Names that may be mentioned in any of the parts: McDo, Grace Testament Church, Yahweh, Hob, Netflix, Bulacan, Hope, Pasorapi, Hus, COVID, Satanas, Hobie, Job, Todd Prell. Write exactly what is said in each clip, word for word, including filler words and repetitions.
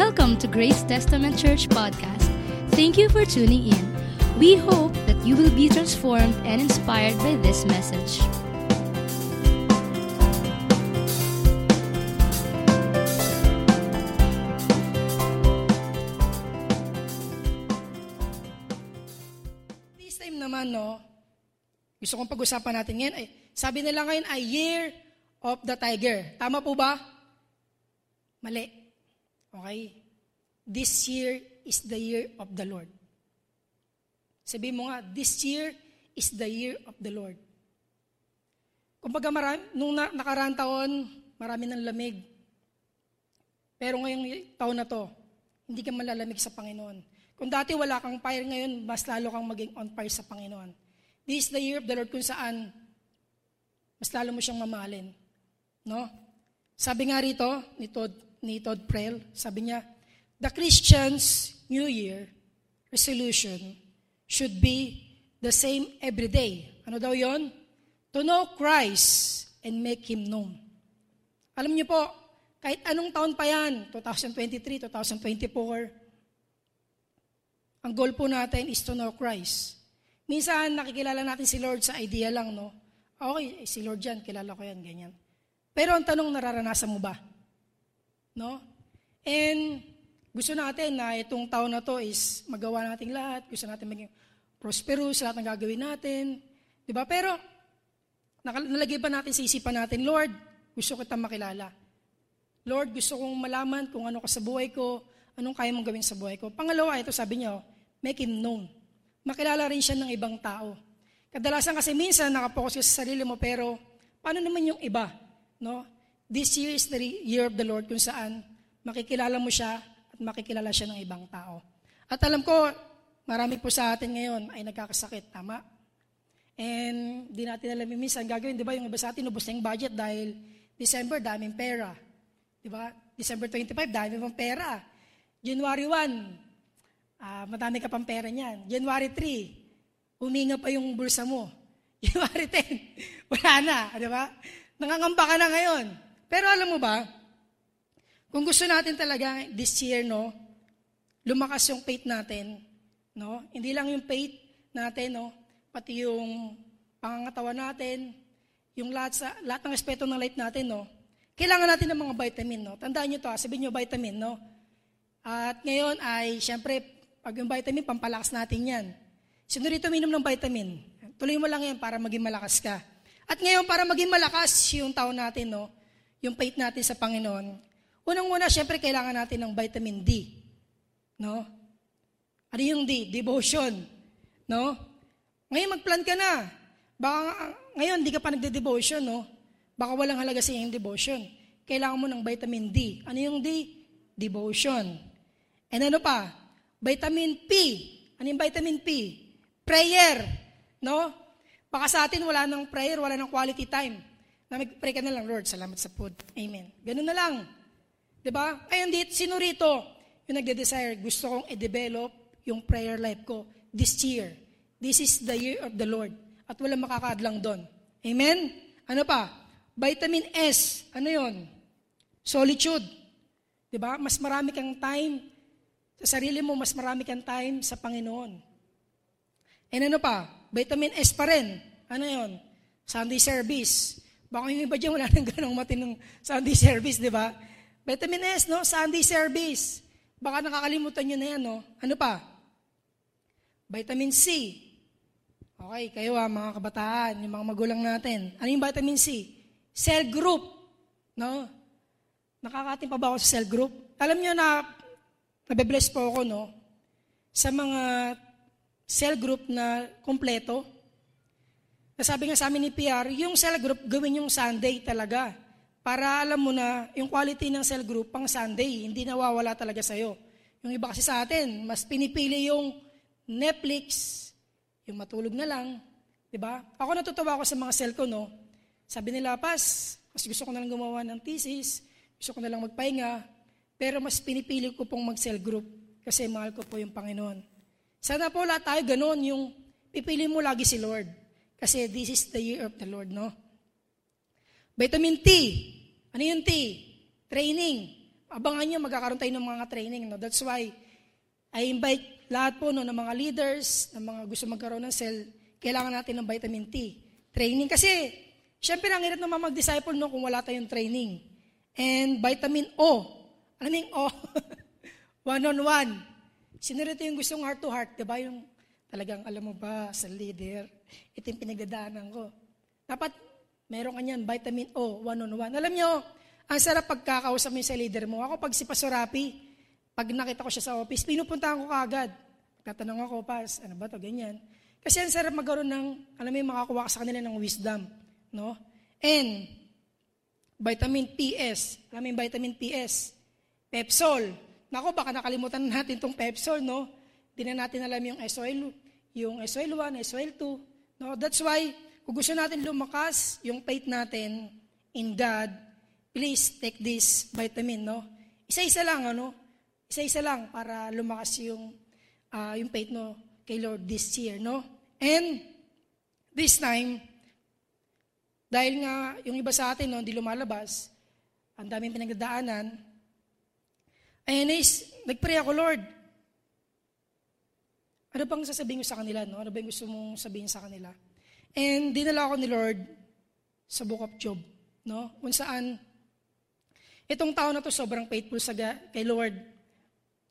Welcome to Grace Testament Church Podcast. Thank you for tuning in. We hope that you will be transformed and inspired by this message. This time naman, no, gusto kong pag-usapan natin ngayon. Ay, sabi nila ngayon ay Year of the Tiger. Tama po ba? Mali. Okay? This year is the year of the Lord. Sabi mo nga, this year is the year of the Lord. Kumbaga, marami, nung na, nakaraang taon, marami ng lamig. Pero ngayong taon na to, hindi ka malalamig sa Panginoon. Kung dati wala kang fire, ngayon, mas lalo kang maging on fire sa Panginoon. This is the year of the Lord kung saan mas lalo mo siyang mamahalin. No? Sabi nga rito, ni Todd, ni Todd Prell, sabi niya, the Christian's New Year resolution should be the same every day. Ano daw yon? To know Christ and make Him known. Alam niyo po, kahit anong taon pa yan, twenty twenty-three, twenty twenty-four, ang goal po natin is to know Christ. Minsan, nakikilala natin si Lord sa idea lang, no? Okay, si Lord yan, kilala ko yan, ganyan. Pero ang tanong, nararanasan mo ba? No? And gusto natin na itong taon na to is magawa natin lahat. Gusto natin maging prosperous, lahat ng gagawin natin. Diba? Pero nalagay ba natin sa isipan natin, Lord, gusto kitang makilala. Lord, gusto kong malaman kung ano ka sa buhay ko, anong kaya mong gawin sa buhay ko. Pangalawa, ito sabi niya, make Him known. Makilala rin siya ng ibang tao. Kadalasan kasi minsan nakapokus ka sa sarili mo, pero paano naman yung iba? No? This year is the year of the Lord kung saan makikilala mo siya at makikilala siya ng ibang tao. At alam ko, marami po sa atin ngayon ay nagkakasakit, tama? And di natin alam yung minsan gagawin, di ba? Yung iba sa atin, ubos na yung budget dahil December, daming pera. Di ba? December twenty-fifth, daming pang pera. January first, uh, madami ka pang pera niyan. January third, huminga pa yung bulsa mo. January tenth, wala na, di ba? Nangangamba ka na ngayon. Pero alam mo ba, kung gusto natin talaga this year, no, lumakas yung faith natin, no? Hindi lang yung faith natin, no, pati yung pangangatawan natin, yung lahat sa lahat ng aspeto ng life natin, no. Kailangan natin ng mga vitamin, no. Tandaan niyo to, sabihin niyo vitamin, no. At ngayon ay syempre pag yung vitamin pampalakas natin 'yan. Sino rito uminom ng vitamin? Tuloy mo lang 'yan para maging malakas ka. At ngayon para maging malakas yung taon natin, no, yung faith natin sa Panginoon, unang-una, syempre, kailangan natin ng vitamin D. No? Ano yung D? Devotion. No? Ngayon, mag-plan ka na. Baka, ngayon, di ka pa nagde-devotion, no? Baka walang halaga sa iyong devotion. Kailangan mo ng vitamin D. Ano yung D? Devotion. And ano pa? Vitamin P. Ano yung vitamin P? Prayer. No? Baka sa atin, wala ng prayer, wala ng quality time. Na mag-pray ka na lang, Lord, salamat sa food. Amen. Ganun na lang. Diba? Ayun dito, sino rito yung nagde-desire? Gusto kong i-develop yung prayer life ko this year. This is the year of the Lord. At walang makakaadlang doon. Amen? Ano pa? Vitamin S. Ano yun? Solitude. Diba? Mas marami kang time sa sarili mo, mas marami kang time sa Panginoon. And ano pa? Vitamin S pa rin. Ano yun? Sunday service. Baka yung iba dyan, wala nang ganong matinong Sunday service, di ba? Vitamin S, no? Sunday service. Baka nakakalimutan nyo na yan, no? Ano pa? Vitamin C. Okay, kayo ah, mga kabataan, yung mga magulang natin. Ano yung vitamin C? Cell group, no? Nakakating pa ba ako sa cell group? Alam nyo na, nabe-bless po ako, no? Sa mga cell group na kompleto. Sabi nga sa amin ni P R, yung cell group, gawin yung Sunday talaga. Para alam mo na, yung quality ng cell group pang Sunday, hindi nawawala talaga sa'yo. Yung iba kasi sa atin, mas pinipili yung Netflix, yung matulog na lang. Diba? Ako natutuwa ako sa mga cell ko, no? Sabi nila, Pas, kasi gusto ko na lang gumawa ng thesis, gusto ko na lang magpahinga, pero mas pinipili ko pong mag-cell group kasi mahal ko po yung Panginoon. Sana po lahat tayo ganun, yung pipili mo lagi si Lord. Kasi this is the year of the Lord, no? Vitamin T. Ano yung T? Training. abangan nyo, magkakaroon tayo ng mga training. No? That's why, I invite lahat po no, ng mga leaders, ng mga gusto magkaroon ng cell, kailangan natin ng vitamin T. Training kasi, syempre ang hirap naman mag-disciple no, kung wala tayong training. And vitamin O. Ano yung O? One-on-one. Sino rito yung gustong heart-to-heart? Diba yung talagang alam mo ba sa leader? Ito yung pinagdadaanan ko. Dapat meron ka niyan, vitamin O, one-on-one. Alam nyo, ang sarap pagkakausap mo sa leader mo. Ako pag si Pasorapi, pag nakita ko siya sa office, pinupuntahan ko kaagad. Tatanong ako, Pas, ano ba to ganyan? Kasi ang sarap magkaroon ng, alam mo yung makakuha ka sa kanila ng wisdom. No? And, vitamin P S. Alam mo yung vitamin P S? Pepsol. Naku, baka nakalimutan natin itong Pepsol, no? Di na natin alam yung S O L, yung S O L one, S O L two. No? That's why, kung gusto natin lumakas yung faith natin in God, please take this vitamin, no? Isa-isa lang, ano? Isa-isa lang para lumakas yung uh, yung faith no kay Lord this year, no? And this time, dahil nga yung iba sa atin no hindi lumalabas, ang daming pinagdadaanan. Ayan is, nagpray ako, Lord. Ano bang sasabihin ko sa kanila, no? Ano ba yung gusto mong sabihin sa kanila? And dinala ako ni Lord sa Book of Job, no? Kung saan itong tao na to sobrang faithful sa kay Lord.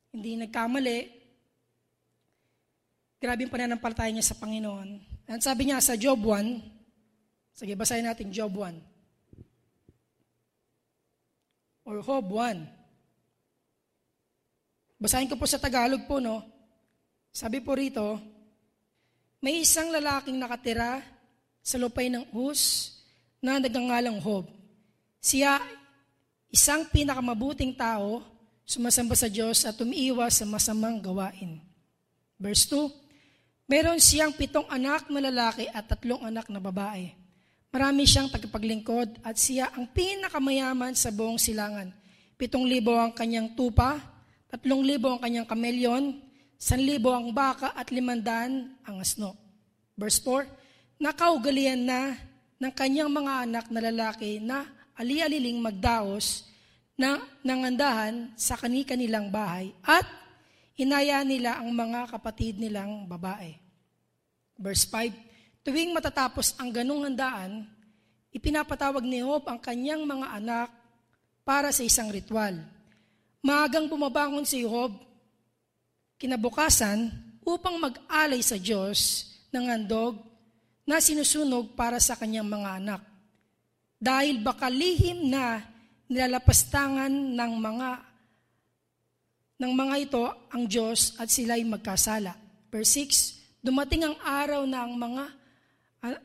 Hindi nagkamali. Grabe yung pananampalataya niya sa Panginoon. At sabi niya sa Job one, sige, basahin natin Job one. Or Hob one. Basahin ko po sa Tagalog po, no? Sabi po rito, may isang lalaking nakatira sa lupay ng Hus na nagngangalang Hob. Siya, isang pinakamabuting tao, sumasamba sa Diyos at umiiwas sa masamang gawain. Verse two, meron siyang pitong anak na lalaki at tatlong anak na babae. Marami siyang tagapaglingkod at siya ang pinakamayaman sa buong silangan. Pitong libo ang kanyang tupa, tatlong libo ang kanyang kamelyon, san libo ang baka at limandaan ang asno. Verse four, nakaugalian na ng kanyang mga anak na lalaki na ali-aliling magdaos na nangandahan sa kani-kanilang bahay at inaya nila ang mga kapatid nilang babae. Verse five, tuwing matatapos ang ganung handaan, ipinapatawag ni Hope ang kanyang mga anak para sa isang ritual. Maagang bumabangon si Hope kinabukasan upang mag-alay sa Diyos ng handog na sinusunog para sa kanyang mga anak. Dahil baka lihim na nilalapastangan ng mga ng mga ito ang Diyos at sila'y magkasala. Verse six, dumating ang araw na ang mga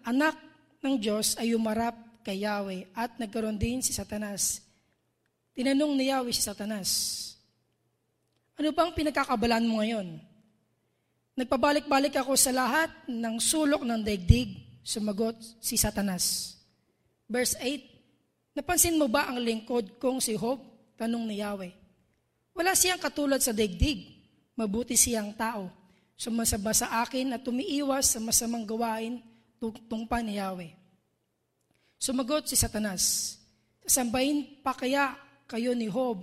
anak ng Diyos ay umarap kay Yahweh at nagkaroon din si Satanas. Tinanong ni Yahweh si Satanas, ano bang pinagkakabalan mo ngayon? Nagpabalik-balik ako sa lahat ng sulok ng daigdig, sumagot si Satanas. Verse eight, napansin mo ba ang lingkod kong si Hob? Tanong ni Yahweh. Wala siyang katulad sa daigdig. Mabuti siyang tao. Sumasamba sa akin at tumiiwas sa masamang gawain, tungtong pa ni Yahweh. Sumagot si Satanas, sasambahin pa kaya kayo ni Hob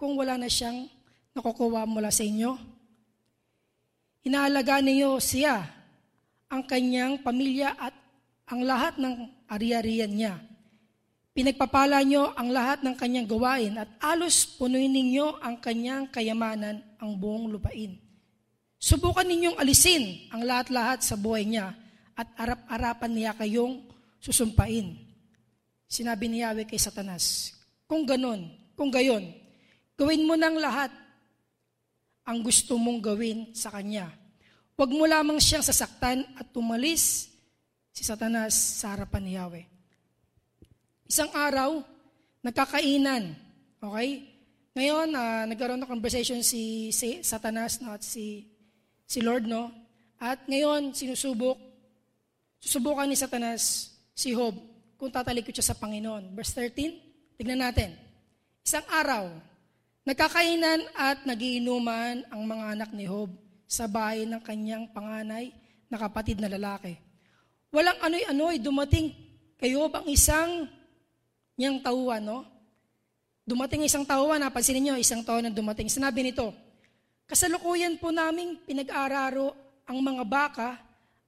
kung wala na siyang nakukuha mula sa inyo? Inaalaga niyo siya, ang kanyang pamilya at ang lahat ng ari-arian niya. Pinagpapala nyo ang lahat ng kanyang gawain at alos punuin ninyo ang kanyang kayamanan, ang buong lupain. Subukan ninyong alisin ang lahat-lahat sa buhay niya at arap-arapan niya kayong susumpain. Sinabi ni Yahweh kay Satanas, kung ganon, kung gayon, gawin mo ng lahat ang gusto mong gawin sa kanya. Huwag mo lamang siyang sasaktan at tumalis si Satanas sa harapan ni Yahweh. Isang araw, nagkakainan. Okay? Ngayon, uh, nagkaroon ng conversation si, si Satanas no, at si, si Lord, no? At ngayon, sinusubok, susubukan ni Satanas si Hob kung tatalikod siya sa Panginoon. Verse thirteen, tignan natin. Isang araw, nagkakainan at nagiinuman ang mga anak ni Hob sa bahay ng kanyang panganay na kapatid na lalaki. Walang anoy-anoy dumating kay Hob ang isang niyang tauhan, no? Dumating isang tauhan, napansin niyo, isang tauhan na dumating. Sinabi nito, kasalukuyan po naming pinag-araro ang mga baka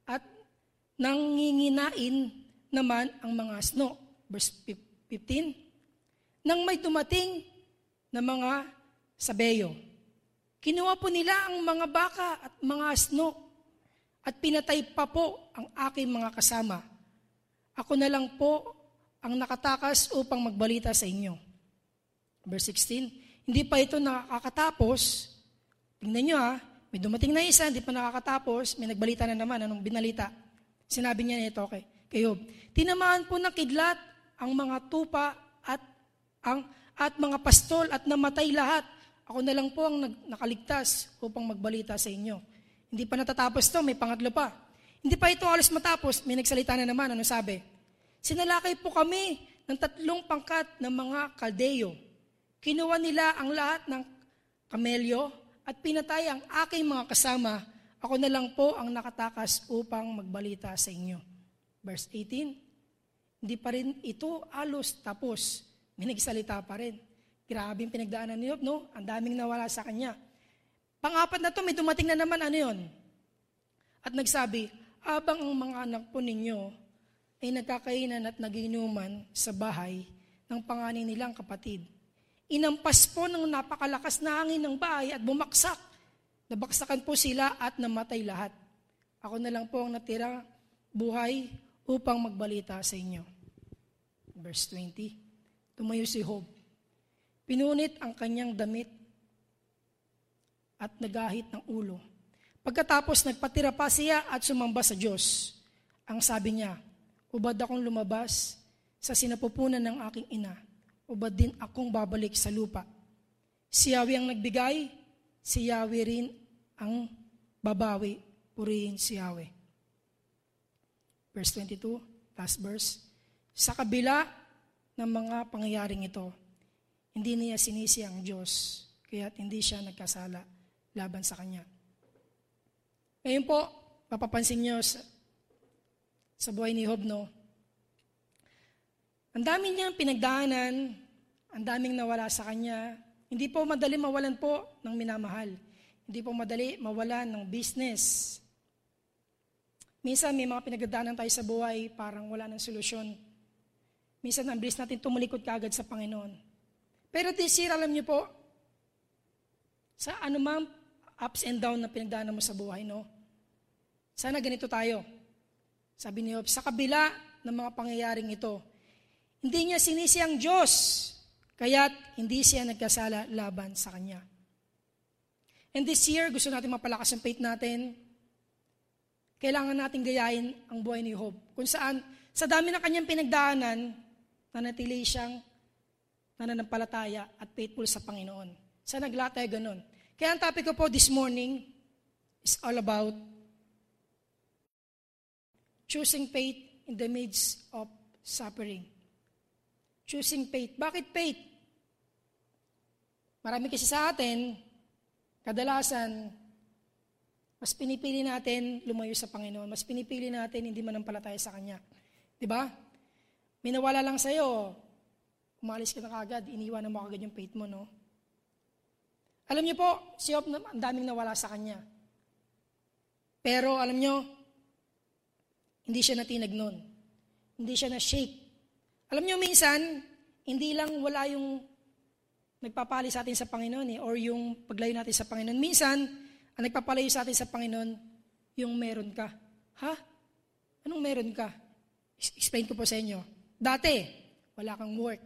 at nanginginain naman ang mga asno. Verse fifteen, nang may dumating na mga sabeyo, kinuha po nila ang mga baka at mga asno at pinatay pa po ang aking mga kasama. Ako na lang po ang nakatakas upang magbalita sa inyo. Verse sixteen, hindi pa ito nakakatapos. Tingnan nyo ha, may dumating na isa, hindi pa nakakatapos, may nagbalita na naman. Anong binalita? Sinabi niya na ito kay, kay Job, tinamaan po ng kidlat ang mga tupa at ang at mga pastol at namatay lahat. Ako na lang po ang nag, nakaligtas upang magbalita sa inyo. Hindi pa natatapos to, may pangatlo pa. Hindi pa ito alos matapos, may nagsalita na naman. Ano sabi? Sinalakay po kami ng tatlong pangkat ng mga Kaldeyo. Kinuha nila ang lahat ng kamelyo at pinatay ang aking mga kasama. Ako na lang po ang nakatakas upang magbalita sa inyo. Verse eighteen, hindi pa rin ito alos tapos. May nagsalita pa rin. Grabe yung pinagdaanan ni Job, no? Ang daming nawala sa kanya. Pang-apat na to, may dumating na naman, ano yun? At nagsabi, abang ang mga anak po ninyo ay nagkakainan at nagiinuman sa bahay ng panganing nilang kapatid. Inampas po ng napakalakas na hangin ng bahay at bumaksak. Nabaksakan po sila at namatay lahat. Ako na lang po ang natira buhay upang magbalita sa inyo. Verse twenty, tumayo si Hob. Pinunit ang kanyang damit at nagahit ng ulo. Pagkatapos nagpatira pa siya at sumamba sa Diyos. Ang sabi niya, ubad akong lumabas sa sinapupunan ng aking ina. Ubad din akong babalik sa lupa. Si Yahweh ang nagbigay, si Yahweh rin ang babawi. Purihin si Yahweh. Verse twenty-two, last verse. Sa kabila ng mga pangyayaring ito, hindi niya sinisi ang Diyos, kaya't hindi siya nagkasala laban sa Kanya. Ngayon po, mapapansin niyo sa, sa buhay ni Hob, no? Ang dami niyang pinagdaanan, ang daming nawala sa Kanya. Hindi po madali mawalan po ng minamahal. Hindi po madali mawalan ng business. Minsan may mga pinagdadaanan tayo sa buhay, parang wala ng solusyon. Minsan ang bilis natin tumulikod kaagad sa Panginoon. Pero this year, alam niyo po, sa anumang ups and down na pinagdaanan mo sa buhay, no? Sana ganito tayo. Sabi ni Hob, sa kabila ng mga pangyayaring ito, hindi niya sinisi ang Diyos, kaya't hindi siya nagkasala laban sa Kanya. And this year, gusto natin mapalakas ang faith natin. Kailangan nating gayahin ang buhay ni Hob. Kung saan, sa dami ng kanyang pinagdaanan, nanatili siyang nananampalataya at faithful sa Panginoon. Sana lahat tayo ganun. Kaya ang topic ko po this morning is all about choosing faith in the midst of suffering. Choosing faith. Bakit faith? Marami kasi sa atin, kadalasan, mas pinipili natin lumayo sa Panginoon. Mas pinipili natin hindi manampalataya sa Kanya. Di ba? Minawala lang sa'yo. Umalis ka na kagad. Iniwan na mo kagad yung faith mo, no? Alam niyo po, si Hob, ang daming nawala sa Kanya. Pero alam niyo, hindi siya natinag nun. Hindi siya na-shake. Alam niyo, minsan, hindi lang wala yung nagpapali sa atin sa Panginoon eh, or yung paglayo natin sa Panginoon. Minsan, ang nagpapalayo sa atin sa Panginoon, yung meron ka. Ha? Anong meron ka? Explain ko po sa inyo. Dati, wala kang work.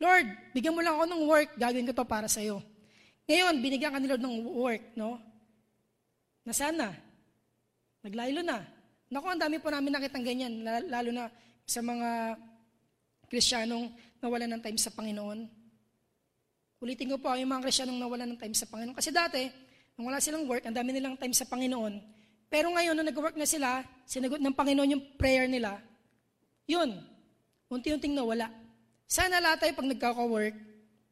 Lord, bigyan mo lang ako ng work, gagawin ko to para sa'yo. Ngayon, binigyan ka ni Lord ng work, no? Nasaan na? Naglaylo na. Naku, ang dami po namin nakitang ganyan, lalo na sa mga Kristiyanong nawalan ng time sa Panginoon. Ulitin ko po, yung mga Kristiyanong nawalan ng time sa Panginoon. Kasi dati, nung wala silang work, ang dami nilang time sa Panginoon. Pero ngayon, nung nag-work na sila, sinagot ng Panginoon yung prayer nila, yun, unti-unting nawala. Sana lahat tayo pag nagkaka-work,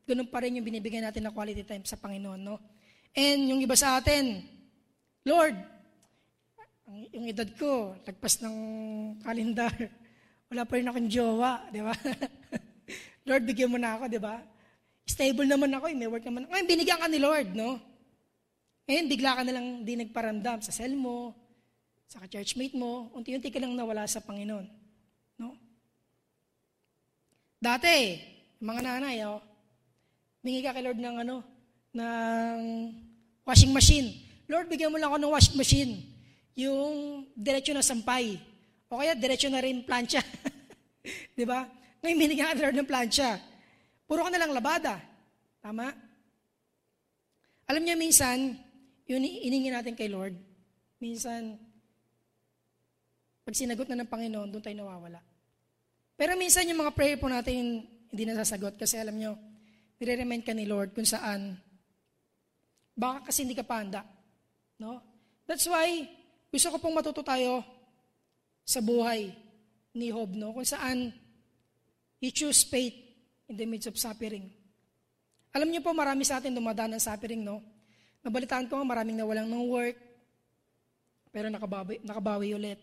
ganun pa rin yung binibigyan natin na quality time sa Panginoon, no? And yung iba sa atin, Lord, yung edad ko, lagpas ng kalendar, wala pa rin akong jowa, di ba? Lord, bigyan mo na ako, di ba? stable naman ako, may work naman ako. Ngayon, binigyan ka ni Lord, no? Ngayon, bigla ka nalang di nagparamdam sa cell mo, sa churchmate mo, unti-unti ka lang nawala sa Panginoon, no? Dati, mga nanay, oh, bingi ka kay Lord ng ano, ng washing machine. Lord, bigyan mo lang ako ng washing machine. Yung diretso na sampay. O kaya, diretso na rin plancha. Diba? Ngayon, binigyan ka Lord ng plancha. Puro ka nalang labada. Tama? Alam niya, minsan, yun iningi natin kay Lord. Minsan, pag sinagot na ng Panginoon, doon tayo nawawala. Pero minsan, yung mga prayer po natin, hindi nasasagot. Kasi alam niyo, nire-remind ka ni Lord kung saan. Baka kasi hindi ka paanda. No? That's why, gusto ko pong matuto tayo sa buhay ni Hob, no? Kung saan, he choose faith in the midst of suffering. Alam niyo po, marami sa atin dumadaan ng suffering, no? Nabalitaan ko nga, maraming nawalang ng work, pero nakabawi, nakabawi ulit.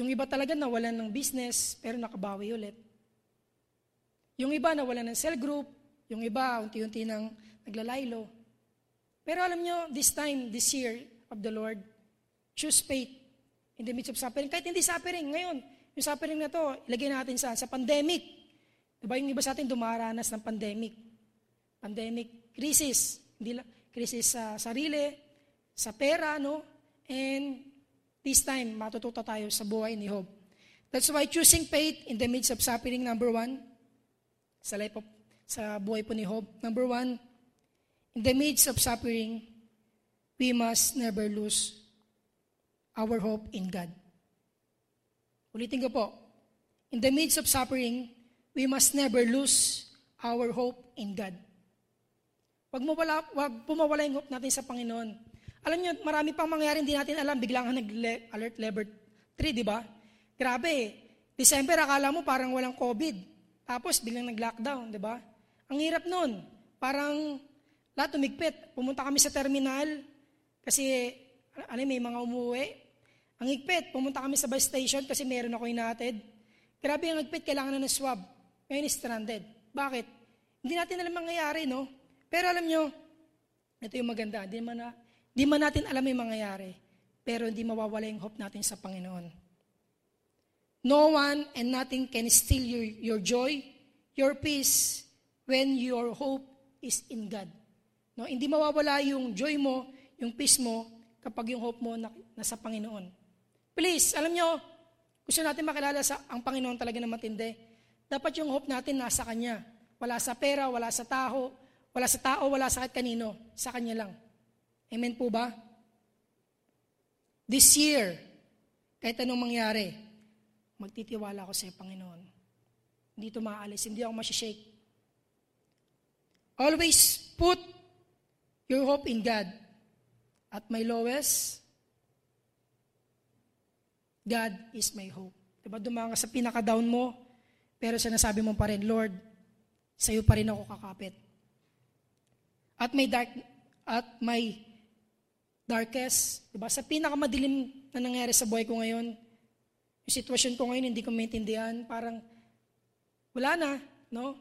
Yung iba talaga nawalan ng business, pero nakabawi ulit. Yung iba nawalan ng cell group, yung iba unti-unti nang naglalaylo. Pero alam niyo, this time, this year of the Lord, choose faith in the midst of suffering. Kahit hindi suffering, ngayon, yung suffering na to, ilagay natin sa, sa pandemic. Diba yung iba sa atin dumaranas ng pandemic? Pandemic, crisis. Hindi lang, crisis sa sarili, sa pera, no? And this time, matututo tayo sa buhay ni Hob. That's why choosing faith in the midst of suffering, number one, sa life of, sa buhay po ni Hob, number one, in the midst of suffering, we must never lose our hope in God. Ulitin ko po, in the midst of suffering, we must never lose our hope in God. Wag mawala, wag pumawala yung hope natin sa Panginoon. Alam niyo, marami pang mangyayari hindi natin alam. Biglang nag-alert level three, di ba? Grabe, December, akala mo parang walang COVID. Tapos, biglang nag-lockdown, di ba? Ang hirap nun. Parang, lahat umigpit. Pumunta kami sa terminal, kasi, ano, may mga umuwi. Ang higpit, pumunta kami sa bus station, kasi meron ako inaatid. Grabe, ang higpit, kailangan na ng swab. Ngayon is stranded. Bakit? Hindi natin alam mangyayari, no? Pero alam nyo, ito yung maganda. Di man, na, di man natin alam yung mangyayari, pero hindi mawawala yung hope natin sa Panginoon. No one and nothing can steal your, your joy, your peace, when your hope is in God. No? Hindi mawawala yung joy mo, yung peace mo, kapag yung hope mo na, nasa Panginoon. Please, alam nyo, gusto natin makilala sa ang Panginoon talaga na matindi. Dapat yung hope natin nasa Kanya. Wala sa pera, wala sa tao, wala sa tao, wala sa kahit kanino. Sa Kanya lang. Amen po ba? This year, kahit anong mangyari, magtitiwala ako sa iyo, Panginoon. Hindi ito maaalis, hindi ako masishake. Always put your hope in God. At my lowest, God is my hope. Diba dumanga sa pinaka-down mo, pero sinasabi mo pa rin, Lord, sa iyo pa rin ako kakapit. At my dark, at my darkest, diba? Sa pinakamadilim na nangyari sa buhay ko ngayon, yung sitwasyon ko ngayon, hindi ko maintindihan, parang wala na, no?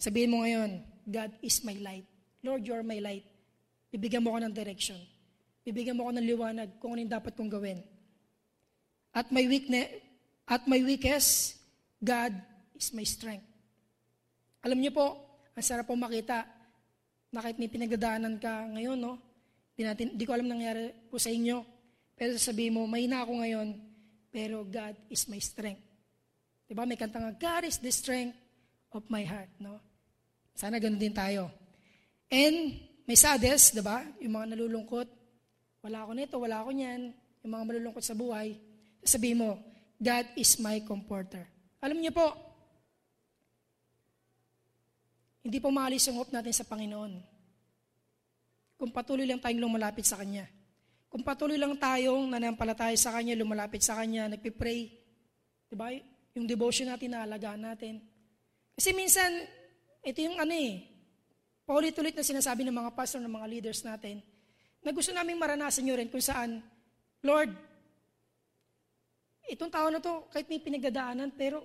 Sabihin mo ngayon, God is my light. Lord, you are my light. Bibigyan mo ko ng direction. Bibigyan mo ko ng liwanag kung ano yung dapat kong gawin. At my weakness, at my weakest, God is my strength. Alam niyo po, ang sarap po makita na kahit may pinagdadaanan ka ngayon, no? Di, natin, di ko alam nangyari po sa inyo. Pero sasabihin mo, mahina ako ngayon, pero God is my strength. Diba? May kanta nga, God is the strength of my heart, no? Sana ganun din tayo. And may saddest, diba? Yung mga nalulungkot, wala ako nito, wala ako niyan. Yung mga malulungkot sa buhay, sasabihin mo, God is my comforter. Alam niyo po, hindi po maalis yung hope natin sa Panginoon. Kung patuloy lang tayong lumalapit sa Kanya. Kung patuloy lang tayong nanampalataya sa Kanya, lumalapit sa Kanya, nagpipray. Diba? Yung devotion natin, naalagaan natin. Kasi minsan, ito yung ano eh, paulit-ulit na sinasabi ng mga pastor, ng mga leaders natin, na gusto namin maranasan nyo rin kung saan, Lord, itong tao na to, kahit may pinagdadaanan, pero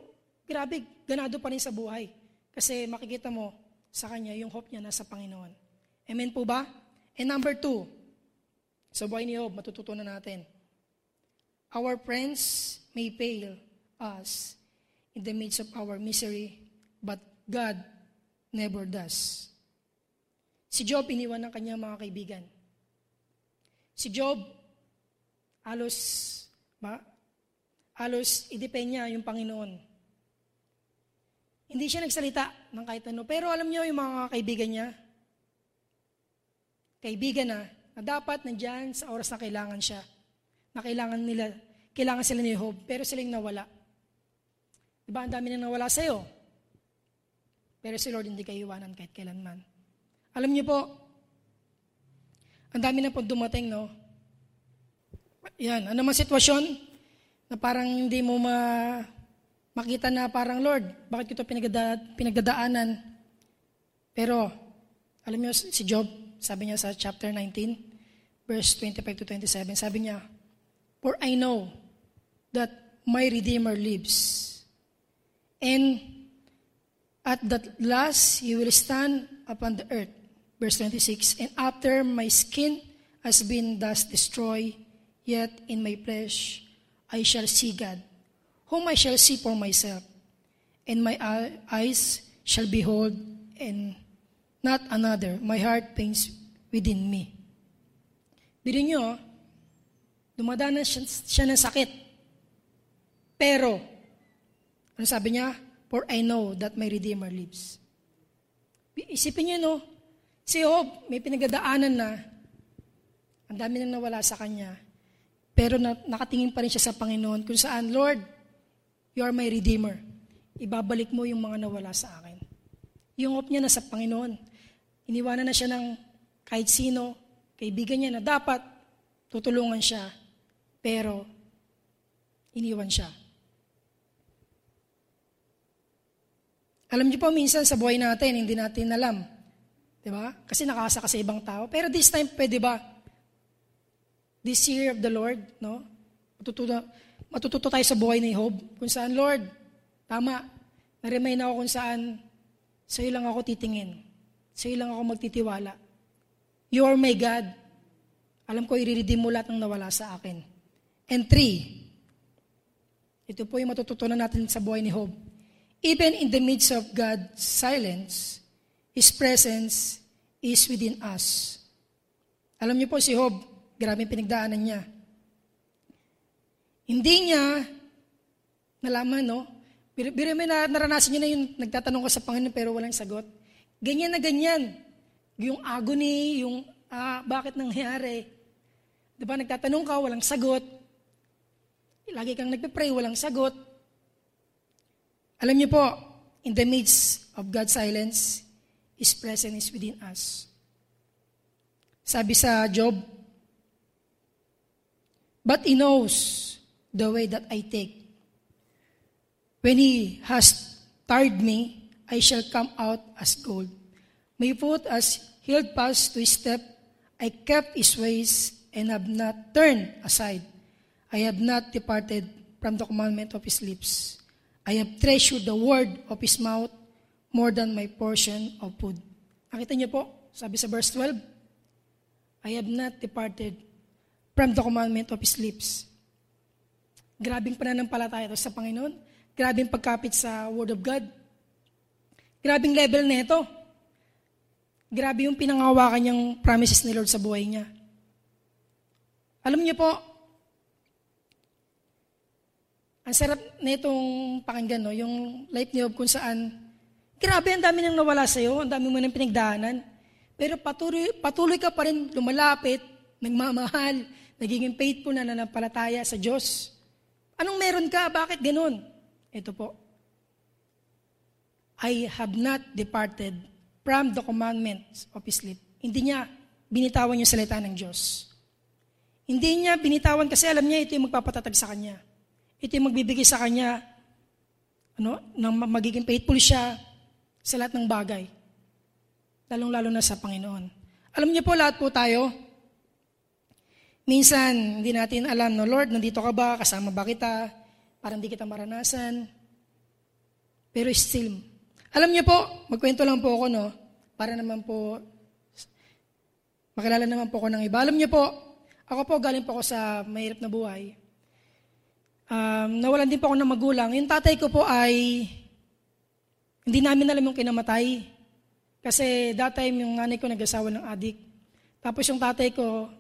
grabe, ganado pa rin sa buhay. Kasi makikita mo, sa Kanya, yung hope niya nasa Panginoon. Amen po ba? And number two, sa buhay ni Job, matututunan natin. Our friends may fail us in the midst of our misery, but God never does. Si Job, iniwan ng kanyang mga kaibigan. Si Job, alos, ba? Alos, idepend niya yung Panginoon. Hindi siya nagsalita ng kahit ano. Pero alam niyo yung mga kaibigan niya, kaibigan na, na dapat nandyan sa oras na kailangan siya, na kailangan nila, kailangan sila ni Hob, pero sila yung nawala. Diba, ang dami na nawala sa'yo? Pero si Lord hindi kayo iwanan kahit kailanman. Alam niyo po, ang dami na po dumating, no? Yan, ano man sitwasyon na parang hindi mo ma... makita na parang, Lord, bakit ko ito pinagdada- pinagdadaanan? Pero, alam niyo, si Job, sabi niya sa chapter nineteen, verse twenty-five to twenty-seven, sabi niya, "For I know that my Redeemer lives, and at that last He will stand upon the earth." Verse twenty-six, "And after my skin has been thus destroyed, yet in my flesh I shall see God, whom I shall see for myself, and my eyes shall behold, and not another. My heart pains within me." Biro nyo, dumadaan siya, siya ng sakit. Pero, ano sabi niya? "For I know that my Redeemer lives." Isipin nyo, no? Si Hob, may pinagdadaanan na, ang dami nang nawala sa kanya, pero na, nakatingin pa rin siya sa Panginoon, kung saan, "Lord, You are my Redeemer. Ibabalik mo yung mga nawala sa akin." Yung hope niya na sa Panginoon. Iniwanan na siya ng kahit sino, kaibigan niya na dapat tutulungan siya, pero iniwan siya. Alam niyo po, minsan sa buhay natin, hindi natin alam. Diba? Kasi nakaasa ka sa ibang tao. Pero this time, pwede ba? This year of the Lord, no? Matutunan, matututo tayo sa buhay ni Hob, kung saan, "Lord, tama, na-remind ako kung saan, sa'yo lang ako titingin, sa'yo lang ako magtitiwala. You are my God. Alam ko, i-redeem mo lahat ng nawala sa akin." And three, ito po yung matututunan natin sa buhay ni Hob. Even in the midst of God's silence, His presence is within us. Alam niyo po si Hob, grabe pinagdaanan niya. Hindi niya nalaman, no? Pero, pero may naranasan niya na yung nagtatanong ka sa Panginoon pero walang sagot. Ganyan na ganyan. Yung agony, yung ah, bakit nangyari? Diba, nagtatanong ka, walang sagot. Lagi kang nagpe-pray, walang sagot. Alam niyo po, in the midst of God's silence, His presence is within us. Sabi sa Job, "But He knows the way that I take. When He has tired me, I shall come out as gold. My foot has healed past to His step. I kept His ways and have not turned aside. I have not departed from the commandment of His lips. I have treasured the word of His mouth more than my portion of food." Nakita niyo po, sabi sa verse twelve, "I have not departed from the commandment of His lips." Grabing pananampalataya ito sa Panginoon. Grabing pagkapit sa Word of God. Grabing level na ito. Grabe yung pinangawakan niyang promises ni Lord sa buhay niya. Alam niyo po, ang sarap na itong pakinggan, no? Yung life ni Job kung saan, grabe, ang dami nang nawala sa'yo, ang dami mo nang pinagdaanan, pero patuloy, patuloy ka pa rin lumalapit, nagmamahal, nagiging faithful na nanampalataya sa Diyos. Anong meron ka? Bakit ganun? Ito po. "I have not departed from the commandments of His lips." Hindi niya binitawan yung salita ng Diyos. Hindi niya binitawan kasi alam niya ito yung magpapatatag sa kanya. Ito yung magbibigay sa kanya, ano, nang magiging faithful siya sa lahat ng bagay. Lalong-lalo na sa Panginoon. Alam niyo po, lahat po tayo, minsan, hindi natin alam, no? "Lord, nandito ka ba? Kasama ba kita? Parang hindi kita maranasan." Pero still, alam niyo po, magkwento lang po ako, no? para naman po, makilala naman po ako ng iba. Alam niyo po, ako po galing po ako sa mahirap na buhay. Um, nawalan din po ako ng magulang. Yung tatay ko po ay, hindi namin alam yung kinamatay. Kasi that time yung nanay ko nag-asawa ng adik. Tapos yung tatay ko,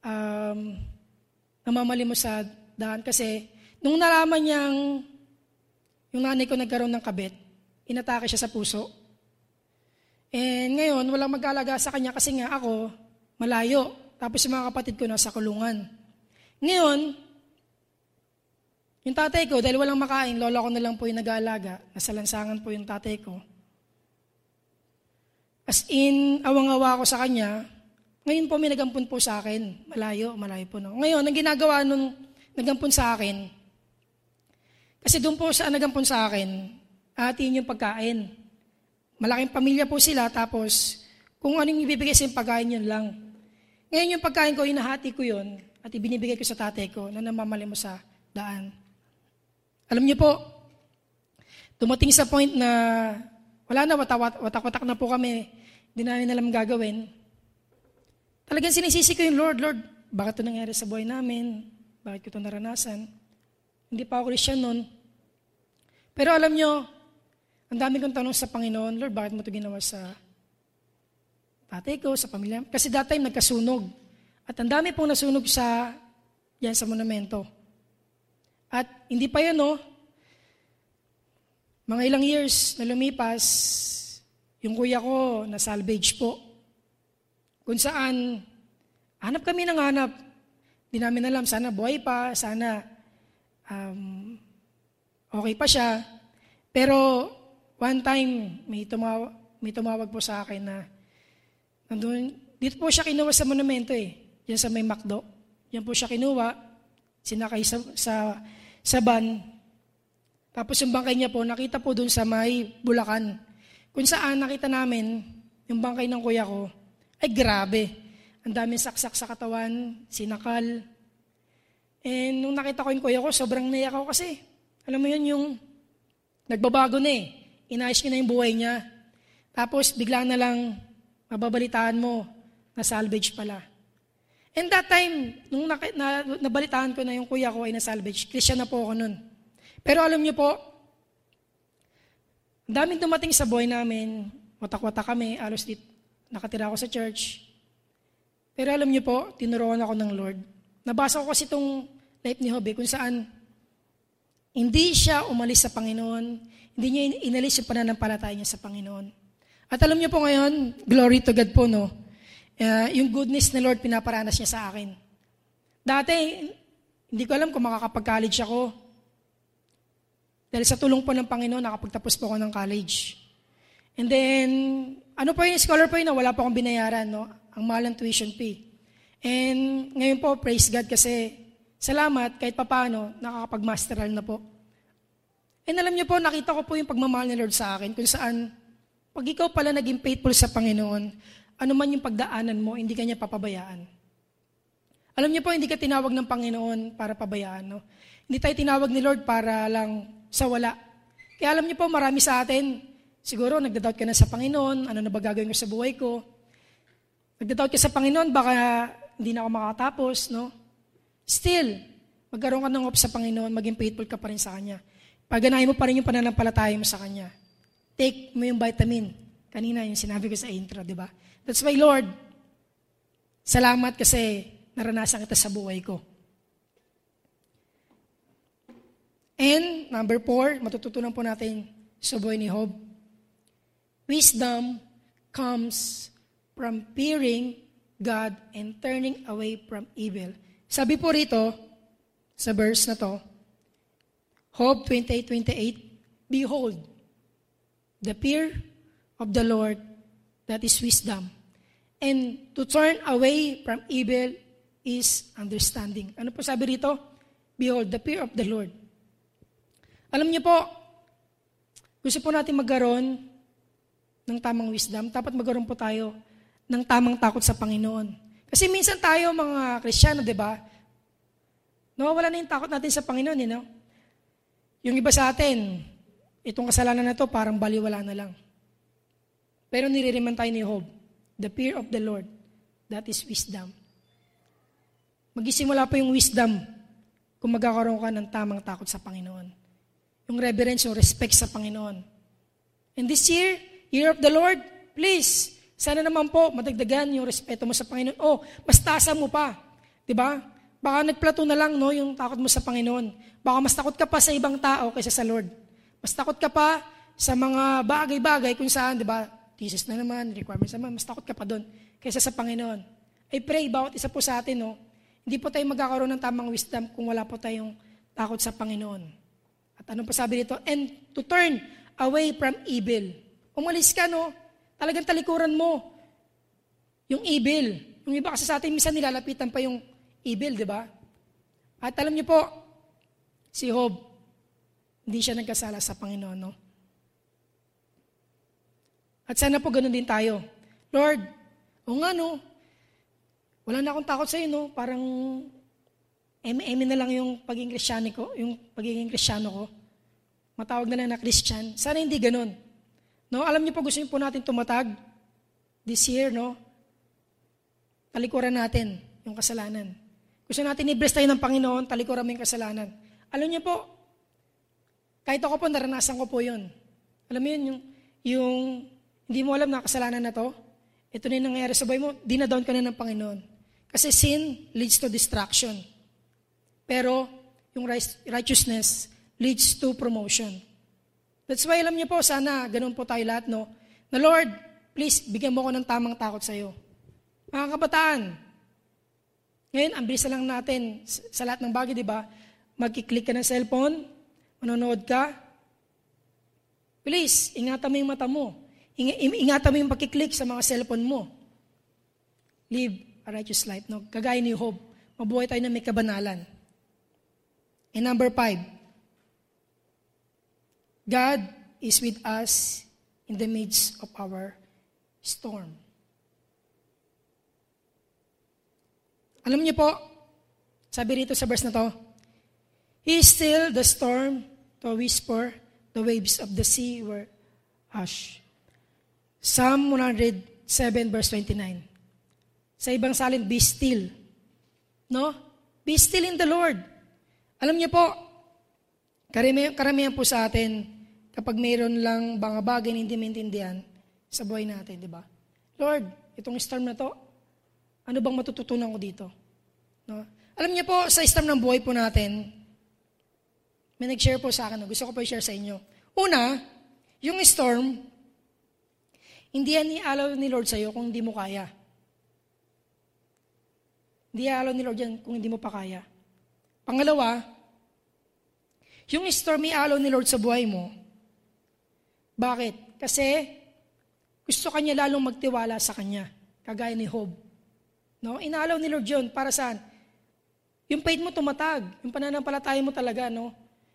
um, namamalimos sa daan. Kasi nung nalaman niyang yung nanay ko nagkaroon ng kabit, inatake siya sa puso. And ngayon, walang mag-alaga sa kanya kasi nga ako, malayo. Tapos yung mga kapatid ko nasa kulungan. Ngayon, yung tatay ko, dahil walang makain, lola ko na lang po yung nag-aalaga. Nasa lansangan po yung tatay ko. As in, awang-awa ako sa kanya. Ngayon po, may nagampun po sa akin. Malayo, malayo po. No? Ngayon, ang ginagawa nung nagampun sa akin, kasi doon po sa nagampun sa akin, ahatiin yung pagkain. Malaking pamilya po sila, tapos kung anong ibibigay sa yung pagkain, yun lang. Ngayon yung pagkain ko, inahati ko yun, at ibinibigay ko sa tatay ko na namamalimos sa daan. Alam niyo po, dumating sa point na wala na, watak-watak na po kami, hindi namin alam gagawin. Talagang sinisisi ko yung Lord, Lord, bakit ito nangyari sa buhay namin? Bakit ko ito naranasan? Hindi pa ako Christian nun. Pero alam niyo, ang dami kong tanong sa Panginoon, Lord, bakit mo ito ginawa sa tatay ko, sa pamilya? Kasi that time nagkasunog. At ang dami pong nasunog sa, yan, sa monumento. At hindi pa yan, no? Mga ilang years na lumipas, yung kuya ko na salvage po. Kung saan, hanap kami ng hanap. Di namin alam, sana buhay pa, sana um, okay pa siya. Pero one time, may, tumaw- may tumawag po sa akin na, nandun, dito po siya kinuha sa monumento eh. Diyan sa may McDo. Diyan po siya kinuha, sinakay sa... sa sa van. Tapos yung bangkay niya po, nakita po dun sa may Bulacan. Kung saan nakita namin, yung bangkay ng kuya ko, ay grabe. Ang daming saksak sa katawan, sinakal. And nung nakita ko yung kuya ko, sobrang naiyak ako kasi. Alam mo yun yung nagbabago na eh. Inayos niya na yung buhay niya. Tapos bigla na lang mababalitaan mo na salvage pala. And that time, nung na, na, nabalitaan ko na yung kuya ko ay na-salvage, Christian na po ako nun. Pero alam niyo po, daming dumating sa buhay namin, watak-watak kami, alos dit, nakatira ako sa church. Pero alam niyo po, tinuruan ako ng Lord. Nabasa ko kasi itong life ni Hobie kung saan hindi siya umalis sa Panginoon, hindi niya inalis yung pananampalataya niya sa Panginoon. At alam niyo po ngayon, glory to God po, no? Uh, yung goodness na Lord, pinaparanas niya sa akin. Dati, hindi ko alam kung makakapag-college ako. Dahil sa tulong po ng Panginoon, nakapagtapos po ako ng college. And then, ano po yung scholar po yun na wala po akong binayaran, no? Ang mahal ng tuition fee. And ngayon po, praise God kasi salamat, kahit papaano, nakakapag-masteral na po. And alam niyo po, nakita ko po yung pagmamahal ni Lord sa akin, kung saan, pag ikaw pala naging faithful sa Panginoon, ano man yung pagdaanan mo, hindi ka niya papabayaan. Alam niyo po, hindi ka tinawag ng Panginoon para pabayaan. No? Hindi tayo tinawag ni Lord para lang sa wala. Kaya alam niyo po, marami sa atin, siguro nagda-doubt ka na sa Panginoon, ano na ba gagawin ko sa buhay ko? Nagda-doubt ka sa Panginoon, baka hindi na ako makatapos. No? Still, magkaroon ka ng hope sa Panginoon, maging faithful ka pa rin sa Kanya. Pagganahin mo pa rin yung pananampalataya mo sa Kanya. Take mo yung vitamin. Kanina yung sinabi ko sa intro, di ba? That's why, Lord, salamat kasi naranasan kita sa buhay ko. And number four, matututunan po natin sa buhay ni Hob. Wisdom comes from fearing God and turning away from evil. Sabi po rito, sa verse na to, Hob twenty-eight twenty-eight, behold, the fear of the Lord, that is wisdom. And to turn away from evil is understanding. Ano po sabi rito? Behold, the fear of the Lord. Alam niyo po, gusto po natin magkaroon ng tamang wisdom. Dapat magkaroon po tayo ng tamang takot sa Panginoon. Kasi minsan tayo mga Kristiyano, di ba? Nawawala na yung takot natin sa Panginoon, you know? Yung iba sa atin, itong kasalanan na to parang baliwala na lang. Pero niririman tayo ni Hob, the fear of the Lord, that is wisdom. Magisimula pa yung wisdom kung magkakaroon ka ng tamang takot sa Panginoon. Yung reverence o respect sa Panginoon. And this year, year of the Lord, please, sana naman po madagdagan yung respeto mo sa Panginoon. Oh, mas tasa mo pa. Diba? Baka nagplato na lang no, yung takot mo sa Panginoon. Baka mas takot ka pa sa ibang tao kaysa sa Lord. Mas takot ka pa sa mga bagay-bagay kung saan, di ba? Thesis na naman, requirements naman, mas takot ka pa doon kaysa sa Panginoon. I pray, bawat isa po sa atin, no, hindi po tayo magkakaroon ng tamang wisdom kung wala po tayong takot sa Panginoon. At anong pasabi dito? And to turn away from evil. Umalis ka, no? Talagang talikuran mo yung evil. Yung iba kasi sa atin, minsan nilalapitan pa yung evil, di ba? At alam niyo po, si Job, hindi siya nagkasala sa Panginoon, no? At sana po ganun din tayo. Lord, o nga, no? Wala na akong takot sa iyo, no? Parang eme-eme na lang yung pagiging Kristyano ko, yung pagiging Kristyano ko. Matawag na lang na Christian. Sana hindi ganun. No? Alam niyo po, gusto niyo po natin tumatag this year, no? Talikuran natin yung kasalanan. Gusto natin i-bless tayo ng Panginoon, talikuran mo yung kasalanan. Alam niyo po, kahit ako po, naranasan ko po yun. Alam mo yun, yung, yung hindi mo alam na kasalanan na to, ito na yung nangyayari sa buhay mo, dinadown ka na ng Panginoon. Kasi sin leads to destruction. Pero yung righteousness leads to promotion. That's why alam niyo po, sana ganun po tayo lahat, no? Na Lord, please, bigyan mo ko ng tamang takot sa iyo. Mga kabataan, ngayon, ang bilis lang natin sa lahat ng bagay, di ba? Magkiklik ka ng cellphone, manonood ka. Please, ingatan mo yung mata mo. Ingatan mo yung pakiklik sa mga cellphone mo. Live a righteous life. No? Kagaya ni Hob, mabuhay tayo na may kabanalan. And number five, God is with us in the midst of our storm. Alam niyo po, sabi rito sa verse na to, He stilled the storm to a whisper, the waves of the sea were hushed. Psalm one oh seven verse twenty-nine. Sa ibang salin, be still. No? Be still in the Lord. Alam niyo po, karamihan, karamihan po sa atin, kapag mayroon lang mga bagay na hindi maintindihan sa buhay natin, di ba? Lord, itong storm na to, ano bang matututunan ko dito? No? Alam niyo po, sa storm ng buhay po natin, may nag-share po sa akin. Gusto ko po i-share sa inyo. Una, yung storm, hindi yan ni-allow ni Lord sa'yo kung hindi mo kaya. Hindi i-allow ni Lord yan kung hindi mo pa kaya. Pangalawa, yung storm i-allow ni Lord sa buhay mo. Bakit? Kasi gusto kanya lalong magtiwala sa kanya. Kagaya ni Hob. No, inaalaw ni Lord yun. Para saan? Yung faith mo tumatag. Yung pananampalataya mo talaga, no?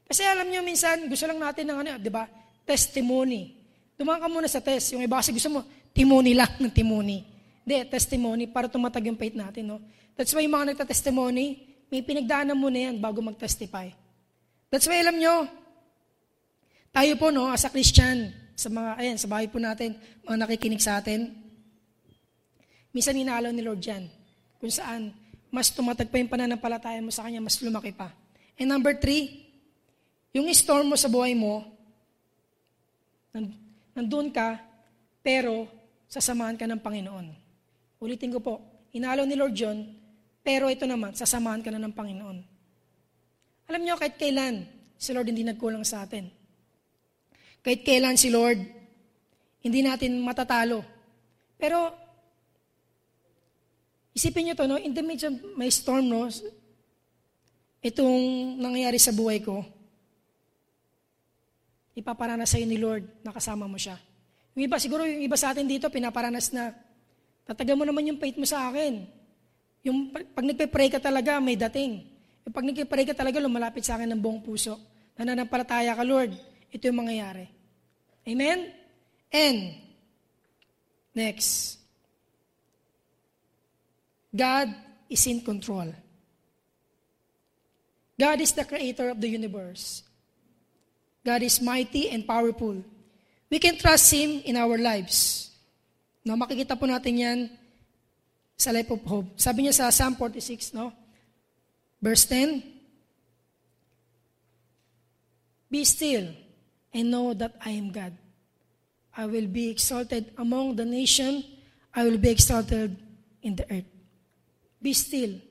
Kasi alam nyo, minsan, gusto lang natin ng ano, di ba? Testimony. Tumaan ka muna sa test. Yung iba kasi gusto mo, timony lang ng timony. Hindi, testimony para tumatag yung faith natin, no? That's why yung mga nagtatestimony, may pinagdaanan muna yan bago mag-testify. That's why alam nyo, tayo po, no, as a Christian, sa mga, ayan, sa bahay po natin, mga nakikinig sa atin, minsan inaalaw ni Lord yan. Kung saan, mas tumatag pa yung pananampalataya mo sa Kanya, mas lumaki pa. And number three, yung storm mo sa buhay mo, nandun ka, pero sasamahan ka ng Panginoon. Ulitin ko po, inaalaw ni Lord yun, pero ito naman, sasamahan ka na ng Panginoon. Alam niyo, kahit kailan, si Lord hindi nagkulang sa atin. Kahit kailan si Lord, hindi natin matatalo. Pero, isipin nyo to, no? In the midst of my storm, no? Itong nangyayari sa buhay ko, ipaparanas sa'yo ni Lord na kasama mo siya. Yung iba, siguro yung iba sa atin dito, pinaparanas na, tataga mo naman yung faith mo sa akin. Yung pag nagpe-pray ka talaga, may dating. Yung pag nagpe-pray ka talaga, lumalapit sa akin ng buong puso. Nananampalataya ka, Lord. Ito yung mangyayari. Amen? And, next. God is in control. God is the creator of the universe. God is mighty and powerful. We can trust Him in our lives. No, makikita po natin yan sa Life of Hope. Sabi niya sa Psalm forty-six, no? Verse ten, be still and know that I am God. I will be exalted among the nation. I will be exalted in the earth. Be still.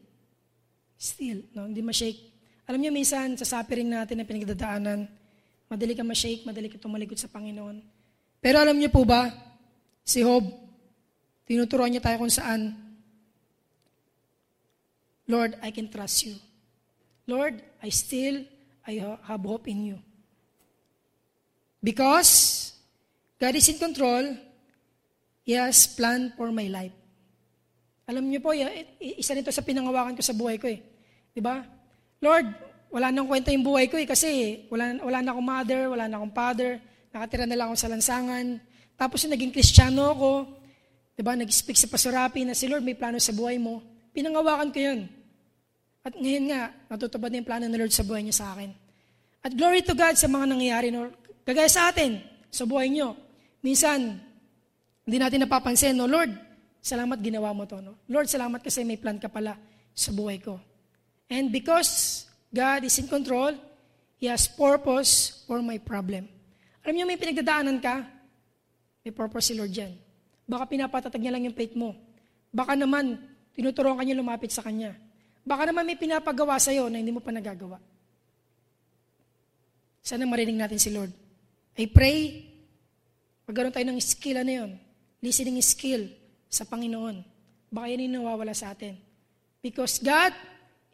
Still. No? Hindi ma-shake. Alam niyo, minsan sa suffering natin na pinagdadaanan, madali ka ma-shake, madali ka tumalikod sa Panginoon. Pero alam niyo po ba, si Hob, tinuturuan niya tayo kung saan, Lord, I can trust you. Lord, I still, I have hope in you. Because God is in control, He has planned for my life. Alam niyo po, isa nito sa pinangawakan ko sa buhay ko eh. Diba? Lord, wala nang kwenta yung buhay ko eh kasi wala, wala na akong mother, wala na akong father, nakatira na lang ako sa lansangan. Tapos yung naging Kristiyano ako, diba, nag-speak sa Pasorapi na si Lord may plano sa buhay mo. Pinangawakan ko yun. At ngayon nga, natutupad na yung plano ng Lord sa buhay niya sa akin. At glory to God sa mga nangyayari, no? Kagaya sa atin, sa buhay niyo. Minsan, hindi natin napapansin, no? Lord, salamat ginawa mo to, no? Lord, salamat kasi may plan ka pala sa buhay ko. And because God is in control, He has purpose for my problem. Alam niyo, may pinagdadaanan ka, may purpose si Lord yan. Baka pinapatatag niya lang yung plate mo. Baka naman, tinuturuan ka niya lumapit sa Kanya. Baka naman may pinapagawa sa'yo na hindi mo pa nagagawa. Sana marinig natin si Lord. I pray, magkaroon tayo ng skill na yun, listening skill, sa Panginoon. Baka yan yung nawawala sa atin. Because God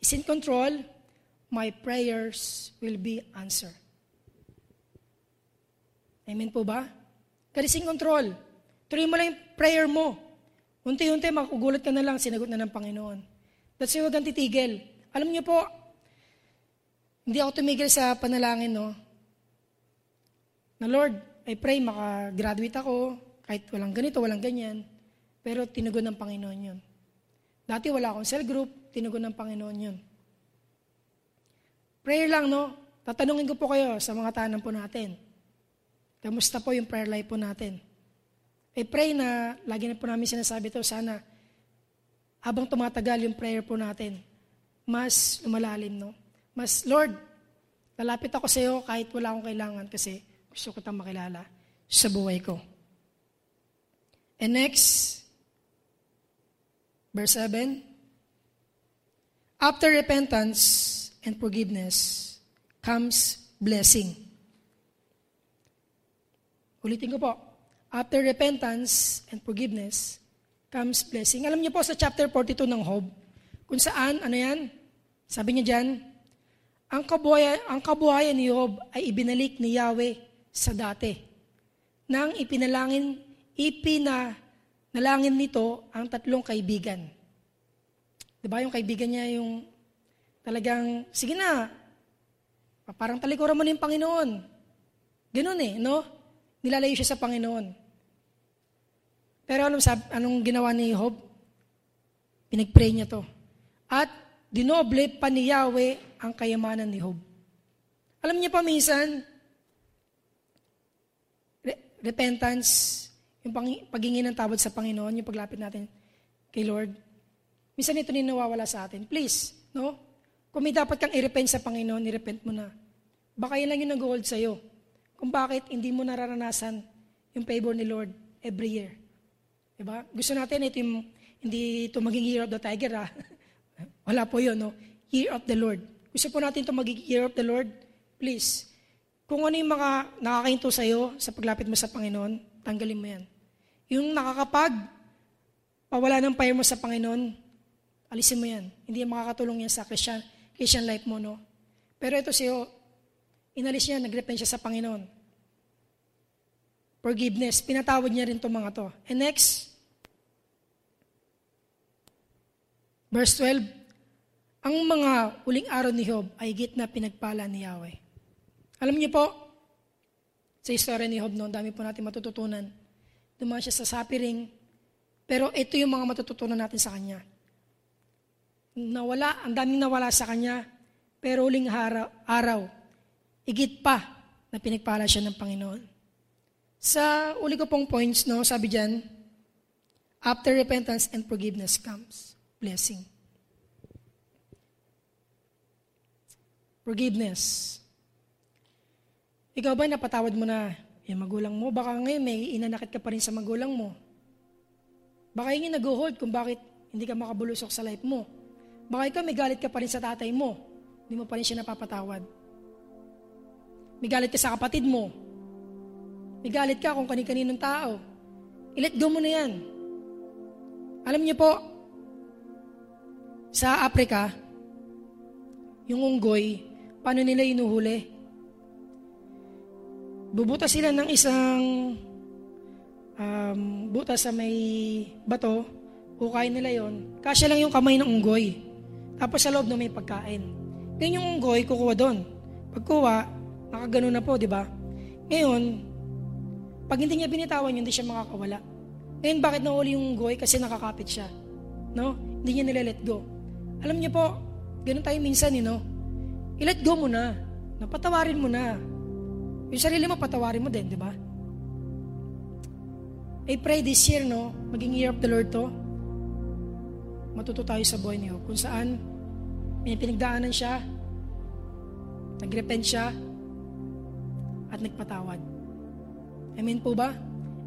is in control, my prayers will be answered. Amen po ba? God is in control. Tuloy mo lang yung prayer mo. Unti-unti, makugulat ka na lang, sinagot na ng Panginoon. That's why huwag kang titigil. Alam niyo po, hindi ako tumigil sa panalangin, no? Na Lord, I pray, makagraduate ako, kahit walang ganito, walang ganyan. Pero tinugon ng Panginoon yun. Dati wala akong cell group, tinugon ng Panginoon yun. Prayer lang, no? Tatanungin ko po kayo sa mga tahanan po natin. Kamusta po yung prayer life po natin? I pray na, lagi na po namin sinasabi ito, sana habang tumatagal yung prayer po natin, mas lumalalim, no? Mas, Lord, lalapit ako sa iyo kahit wala akong kailangan kasi gusto ko tang makilala sa buhay ko. And next, verse seven, after repentance and forgiveness comes blessing. Ulitin ko po. After repentance and forgiveness comes blessing. Alam niyo po sa chapter forty-two ng Hob, kung saan, ano yan? Sabi niya dyan, ang kabuhayan, ang kabuhayan ni Hob ay ibinalik ni Yahweh sa dati, nang ipinalangin, ipinalangin nito ang tatlong kaibigan. Diba yung kaibigan niya yung talagang, sige na, parang talikuran mo na yung Panginoon. Ganun eh, no? Nilalayo siya sa Panginoon. Pero anong, sab- anong ginawa ni Job? Pinagpray niya to. At dinoble pa ni Yahweh ang kayamanan ni Job. Alam niya pa minsan, re- repentance, yung paghingi ng tawad sa Panginoon, yung paglapit natin kay Lord. Minsan ito din nawawala sa atin. Please, no? Kung may dapat kang i-repent sa Panginoon, i-repent mo na. Baka yun lang yung nag-hold sa'yo. Kung bakit hindi mo nararanasan yung favor ni Lord every year. Diba? Gusto natin ito yung, hindi ito maging year of the tiger, ha? Wala po yun, no? Year of the Lord. Gusto po natin ito maging year of the Lord. Please. Kung ano yung mga nakakahinto sa'yo sa paglapit mo sa Panginoon, tanggalin mo yan. Yung nakakapag pawala ng payo mo sa Panginoon, alisin mo yan. Hindi makakatulong yan sa Christian, Christian life mo, no? Pero ito siyo, inalis niya, nagrepent siya sa Panginoon. Forgiveness, pinatawad niya rin itong mga to. And next, verse twelve, ang mga uling araw ni Job ay gitna pinagpala ni Yahweh. Alam niyo po, sa istorya ni Job noon, dami po natin matututunan. Dumaan siya sa suffering. Pero ito yung mga matututunan natin sa kanya. Nawala, ang daming nawala sa kanya, pero uling haraw, araw, igit pa na pinagpala siya ng Panginoon. Sa uli ko pong points, no, sabi dyan, After repentance and forgiveness comes blessing. Forgiveness. Ikaw ba, napatawad mo na yung magulang mo? Baka ngayon may inanakit ka pa rin sa magulang mo. Baka yung nag-hold kung bakit hindi ka makabulusok sa life mo. Baka ikaw may galit ka pa rin sa tatay mo. Hindi mo pa rin siya napapatawad. May galit ka sa kapatid mo. May galit ka kung kanin-kaninong tao. I-let go mo na yan. Alam niyo po, sa Africa, yung unggoy, paano nila inuhuli? Bubutas sila ng isang um, butas sa may bato, hukain nila yon. Kasya lang yung kamay ng unggoy. Tapos sa loob na may pagkain. Ngayon yung unggoy, kukuha doon. Pagkuha, nakagano na po, di ba? Ngayon, pag hindi niya binitawan yun, hindi siya makakawala. Ngayon, bakit nahuli yung unggoy? Kasi nakakapit siya. No? Hindi niya nila let go. Alam niyo po, ganun tayo minsan, you know? I-let go mo na. Napatawarin mo na. Yung sarili mo, patawarin mo din, di ba? I pray this year, no? Maging year of the Lord to. Matuto tayo sa buhay niyo. Kung saan, may pinagdaanan siya, nagrepent siya, at nagpatawad. Amen po ba?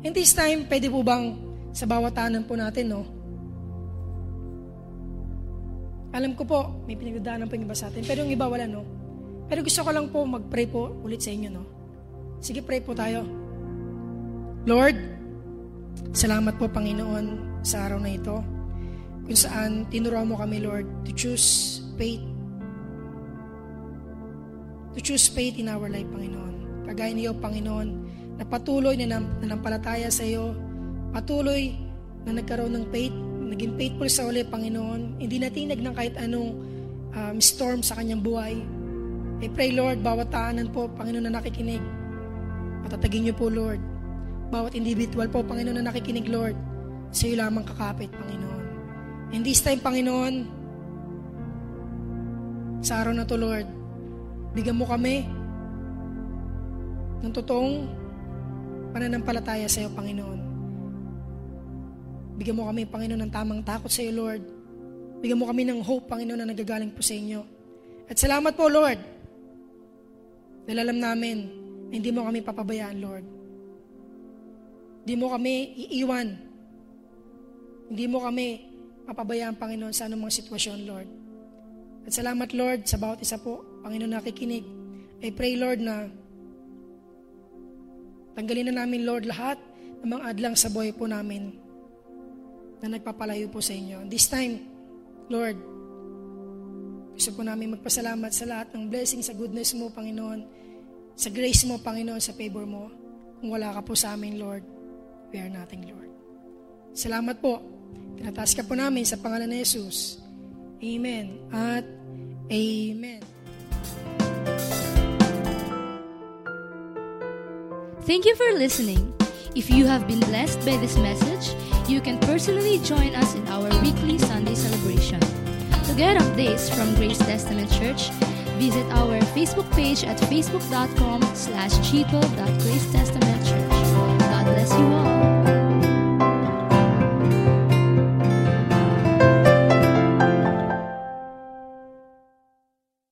And this time, pwede po bang sa bawat tahanan po natin, no? Alam ko po, may pinagdaanan po yung iba sa atin, pero yung iba wala, no? Pero gusto ko lang po mag-pray po ulit sa inyo, no? Sige, pray po tayo. Lord, salamat po, Panginoon, sa araw na ito, kung saan tinuro mo kami, Lord, to choose faith. To choose faith in our life, Panginoon. Kagaya niyo, Panginoon, na patuloy na nanampalataya sa iyo, patuloy na nagkaroon ng faith, naging faithful sa uli, Panginoon, hindi natinag ng kahit anong um, storm sa kanyang buhay. I pray, Lord, bawat tahanan po, Panginoon, na nakikinig, patatagin niyo po, Lord. Bawat individual po, Panginoon, na nakikinig, Lord, sa iyo lamang kakapit, Panginoon. And this time, Panginoon, sa araw na to, Lord, bigyan mo kami ng totoong pananampalataya sa iyo, Panginoon. Bigyan mo kami, Panginoon, ng tamang takot sa iyo, Lord. Bigyan mo kami ng hope, Panginoon, na nagagaling po sa inyo. At salamat po, Lord, dahil alam namin na hindi mo kami papabayaan, Lord. Hindi mo kami iiwan. Hindi mo kami papabayaan, Panginoon, sa anumang sitwasyon, Lord. At salamat, Lord, sa bawat isa po, Panginoon, nakikinig. I pray, Lord, na tanggalin na namin, Lord, lahat ng mga adlang sa buhay po namin na nagpapalayo po sa inyo. This time, Lord, gusto po namin magpasalamat sa lahat ng blessing, sa goodness mo, Panginoon, sa grace mo, Panginoon, sa favor mo. Kung wala ka po sa amin, Lord, we are nothing, Lord. Salamat po. Tinataas ka po namin sa pangalan ni Jesus. Amen at Amen. Thank you for listening. If you have been blessed by this message, you can personally join us in our weekly Sunday celebration. To get updates from Grace Testament Church, visit our Facebook page at facebook dot com slash g twelve dot grace testament church. God bless you all.